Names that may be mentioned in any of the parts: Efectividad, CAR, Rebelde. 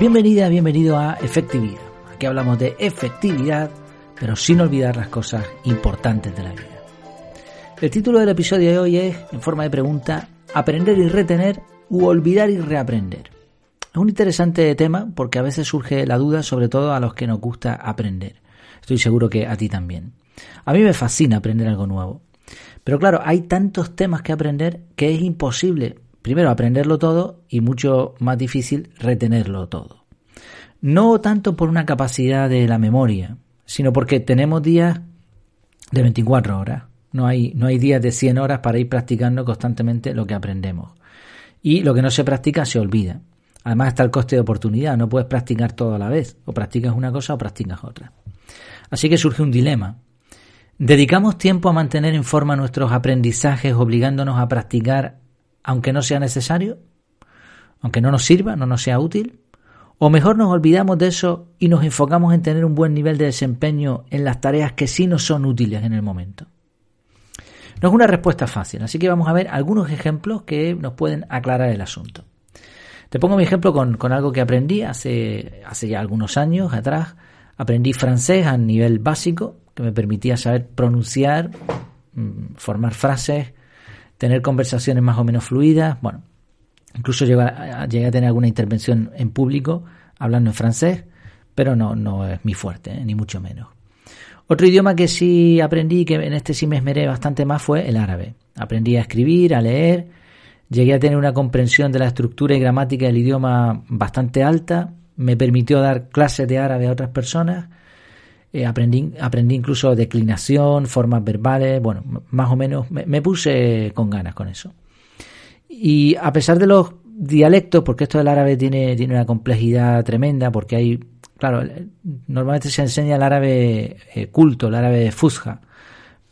Bienvenida, bienvenido a Efectividad. Aquí hablamos de efectividad, pero sin olvidar las cosas importantes de la vida. El título del episodio de hoy es, en forma de pregunta, aprender y retener u olvidar y reaprender. Es un interesante tema porque a veces surge la duda, sobre todo a los que nos gusta aprender. Estoy seguro que a ti también. A mí me fascina aprender algo nuevo. Pero claro, hay tantos temas que aprender que es imposible, primero, aprenderlo todo y mucho más difícil retenerlo todo. No tanto por una capacidad de la memoria, sino porque tenemos días de 24 horas. No hay días de 100 horas para ir practicando constantemente lo que aprendemos. Y lo que no se practica se olvida. Además está el coste de oportunidad. No puedes practicar todo a la vez. O practicas una cosa o practicas otra. Así que surge un dilema. ¿Dedicamos tiempo a mantener en forma nuestros aprendizajes obligándonos a practicar aunque no sea necesario? ¿Aunque no nos sirva, no nos sea útil? ¿O mejor nos olvidamos de eso y nos enfocamos en tener un buen nivel de desempeño en las tareas que sí nos son útiles en el momento? No es una respuesta fácil, así que vamos a ver algunos ejemplos que nos pueden aclarar el asunto. Te pongo mi ejemplo con algo que aprendí hace ya algunos años atrás. Aprendí francés a nivel básico, que me permitía saber pronunciar, formar frases, tener conversaciones más o menos fluidas. Bueno, incluso llegué a tener alguna intervención en público hablando en francés, pero no es mi fuerte, ni mucho menos. Otro idioma que sí aprendí, que en este sí me esmeré bastante más, fue el árabe. Aprendí a escribir, a leer, llegué a tener una comprensión de la estructura y gramática del idioma bastante alta, me permitió dar clases de árabe a otras personas. Aprendí incluso declinación, formas verbales, bueno, más o menos me puse con ganas con eso. Y a pesar de los dialectos, porque esto del árabe tiene una complejidad tremenda, porque hay, claro, normalmente se enseña el árabe culto, el árabe fusha,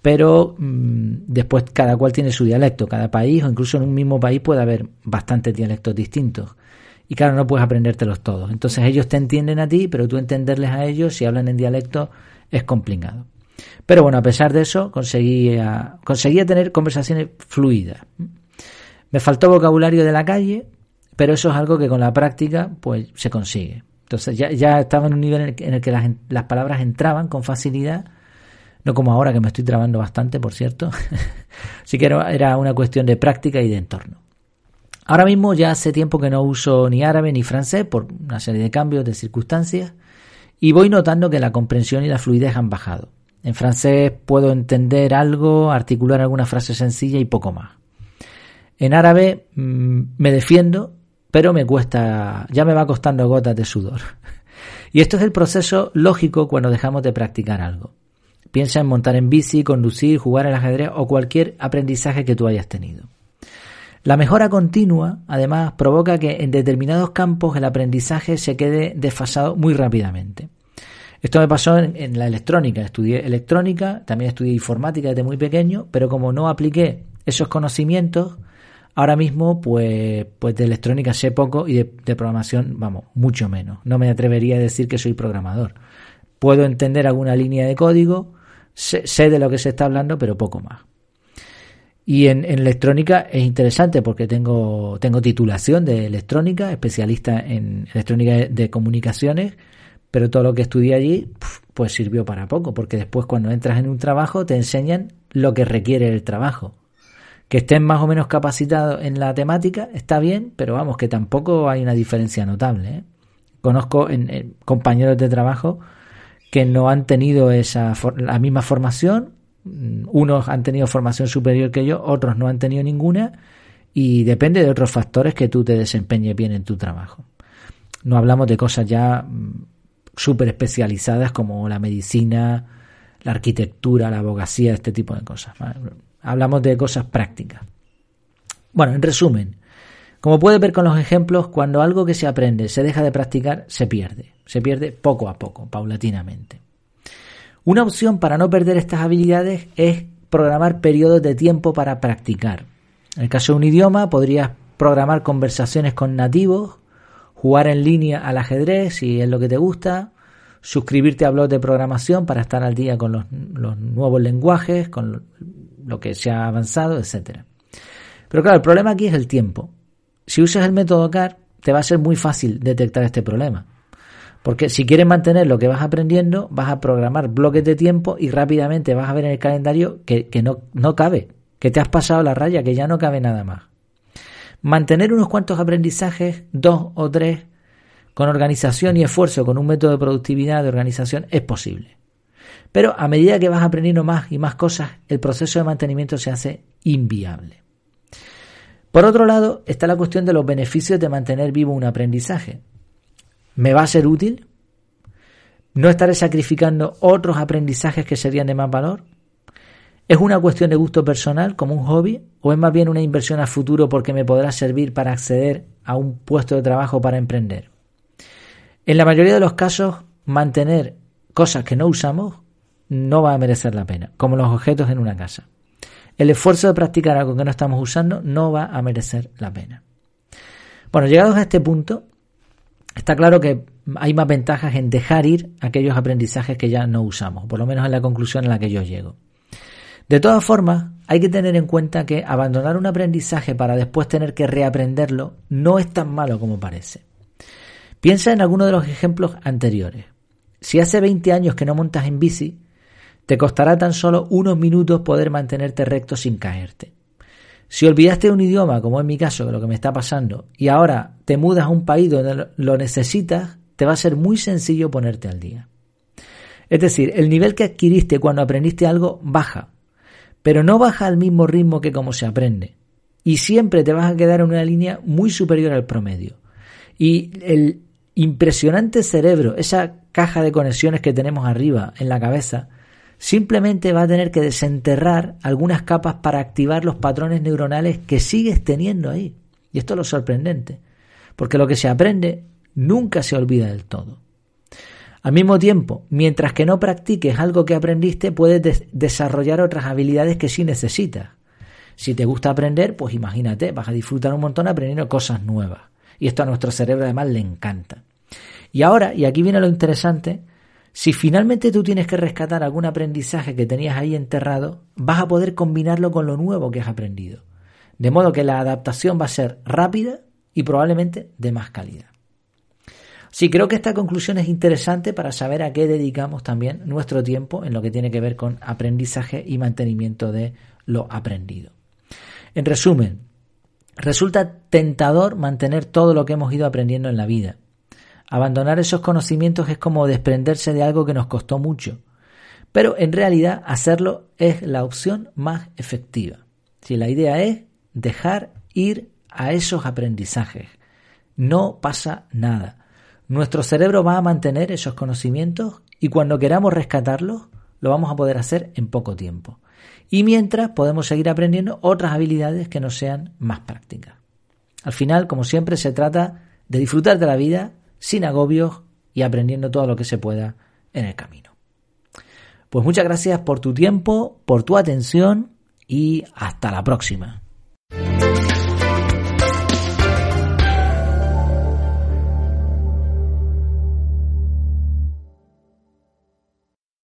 pero después cada cual tiene su dialecto, cada país, o incluso en un mismo país puede haber bastantes dialectos distintos. Y claro, no puedes aprendértelos todos. Entonces ellos te entienden a ti, pero tú entenderles a ellos si hablan en dialecto es complicado. Pero bueno, a pesar de eso, conseguía tener conversaciones fluidas. Me faltó vocabulario de la calle, pero eso es algo que con la práctica pues se consigue. Entonces ya estaba en un nivel en el que las palabras entraban con facilidad, no como ahora que me estoy trabando bastante, por cierto. Así que era una cuestión de práctica y de entorno. Ahora mismo ya hace tiempo que no uso ni árabe ni francés por una serie de cambios, de circunstancias, y voy notando que la comprensión y la fluidez han bajado. En francés puedo entender algo, articular alguna frase sencilla y poco más. En árabe me defiendo, pero me cuesta, ya me va costando gotas de sudor. Y esto es el proceso lógico cuando dejamos de practicar algo. Piensa en montar en bici, conducir, jugar al ajedrez o cualquier aprendizaje que tú hayas tenido. La mejora continua, además, provoca que en determinados campos el aprendizaje se quede desfasado muy rápidamente. Esto me pasó en la electrónica. Estudié electrónica, también estudié informática desde muy pequeño, pero como no apliqué esos conocimientos, ahora mismo pues de electrónica sé poco y de programación, vamos, mucho menos. No me atrevería a decir que soy programador. Puedo entender alguna línea de código, sé de lo que se está hablando, pero poco más. Y en electrónica es interesante porque tengo titulación de electrónica, especialista en electrónica de comunicaciones, pero todo lo que estudié allí pues sirvió para poco, porque después cuando entras en un trabajo te enseñan lo que requiere el trabajo. Que estés más o menos capacitado en la temática está bien, pero vamos, que tampoco hay una diferencia notable, ¿eh? Conozco compañeros de trabajo que no han tenido la misma formación. Unos han tenido formación superior que yo, otros no han tenido ninguna, y depende de otros factores que tú te desempeñes bien en tu trabajo. No hablamos de cosas ya súper especializadas como la medicina, la arquitectura, la abogacía, este tipo de cosas, ¿vale? Hablamos de cosas prácticas. Bueno, en resumen, como puedes ver con los ejemplos, cuando algo que se aprende se deja de practicar, se pierde poco a poco, paulatinamente. Una opción para no perder estas habilidades es programar periodos de tiempo para practicar. En el caso de un idioma, podrías programar conversaciones con nativos, jugar en línea al ajedrez si es lo que te gusta, suscribirte a blogs de programación para estar al día con los nuevos lenguajes, con lo que se ha avanzado, etc. Pero claro, el problema aquí es el tiempo. Si usas el método CAR, te va a ser muy fácil detectar este problema. Porque si quieres mantener lo que vas aprendiendo, vas a programar bloques de tiempo y rápidamente vas a ver en el calendario que no cabe, que te has pasado la raya, que ya no cabe nada más. Mantener unos cuantos aprendizajes, 2 o 3, con organización y esfuerzo, con un método de productividad, de organización, es posible. Pero a medida que vas aprendiendo más y más cosas, el proceso de mantenimiento se hace inviable. Por otro lado, está la cuestión de los beneficios de mantener vivo un aprendizaje. ¿Me va a ser útil? ¿No estaré sacrificando otros aprendizajes que serían de más valor? ¿Es una cuestión de gusto personal, como un hobby? ¿O es más bien una inversión a futuro porque me podrá servir para acceder a un puesto de trabajo, para emprender? En la mayoría de los casos, mantener cosas que no usamos no va a merecer la pena, como los objetos en una casa. El esfuerzo de practicar algo que no estamos usando no va a merecer la pena. Bueno, llegados a este punto, está claro que hay más ventajas en dejar ir aquellos aprendizajes que ya no usamos, por lo menos en la conclusión a la que yo llego. De todas formas, hay que tener en cuenta que abandonar un aprendizaje para después tener que reaprenderlo no es tan malo como parece. Piensa en alguno de los ejemplos anteriores. Si hace 20 años que no montas en bici, te costará tan solo unos minutos poder mantenerte recto sin caerte. Si olvidaste un idioma, como en mi caso, de lo que me está pasando, y ahora te mudas a un país donde lo necesitas, te va a ser muy sencillo ponerte al día. Es decir, el nivel que adquiriste cuando aprendiste algo baja, pero no baja al mismo ritmo que como se aprende. Y siempre te vas a quedar en una línea muy superior al promedio. Y el impresionante cerebro, esa caja de conexiones que tenemos arriba en la cabeza, simplemente va a tener que desenterrar algunas capas para activar los patrones neuronales que sigues teniendo ahí. Y esto es lo sorprendente, porque lo que se aprende nunca se olvida del todo. Al mismo tiempo, mientras que no practiques algo que aprendiste, puedes desarrollar otras habilidades que sí necesitas. Si te gusta aprender, pues imagínate, vas a disfrutar un montón aprendiendo cosas nuevas. Y esto a nuestro cerebro además le encanta. Y ahora, y aquí viene lo interesante, si finalmente tú tienes que rescatar algún aprendizaje que tenías ahí enterrado, vas a poder combinarlo con lo nuevo que has aprendido. De modo que la adaptación va a ser rápida y probablemente de más calidad. Sí, creo que esta conclusión es interesante para saber a qué dedicamos también nuestro tiempo en lo que tiene que ver con aprendizaje y mantenimiento de lo aprendido. En resumen, resulta tentador mantener todo lo que hemos ido aprendiendo en la vida. Abandonar esos conocimientos es como desprenderse de algo que nos costó mucho, pero en realidad hacerlo es la opción más efectiva. Si la idea es dejar ir a esos aprendizajes, no pasa nada. Nuestro cerebro va a mantener esos conocimientos y cuando queramos rescatarlos, lo vamos a poder hacer en poco tiempo. Y mientras podemos seguir aprendiendo otras habilidades que no sean más prácticas. Al final, como siempre, se trata de disfrutar de la vida sin agobios y aprendiendo todo lo que se pueda en el camino. Pues muchas gracias por tu tiempo, por tu atención y hasta la próxima.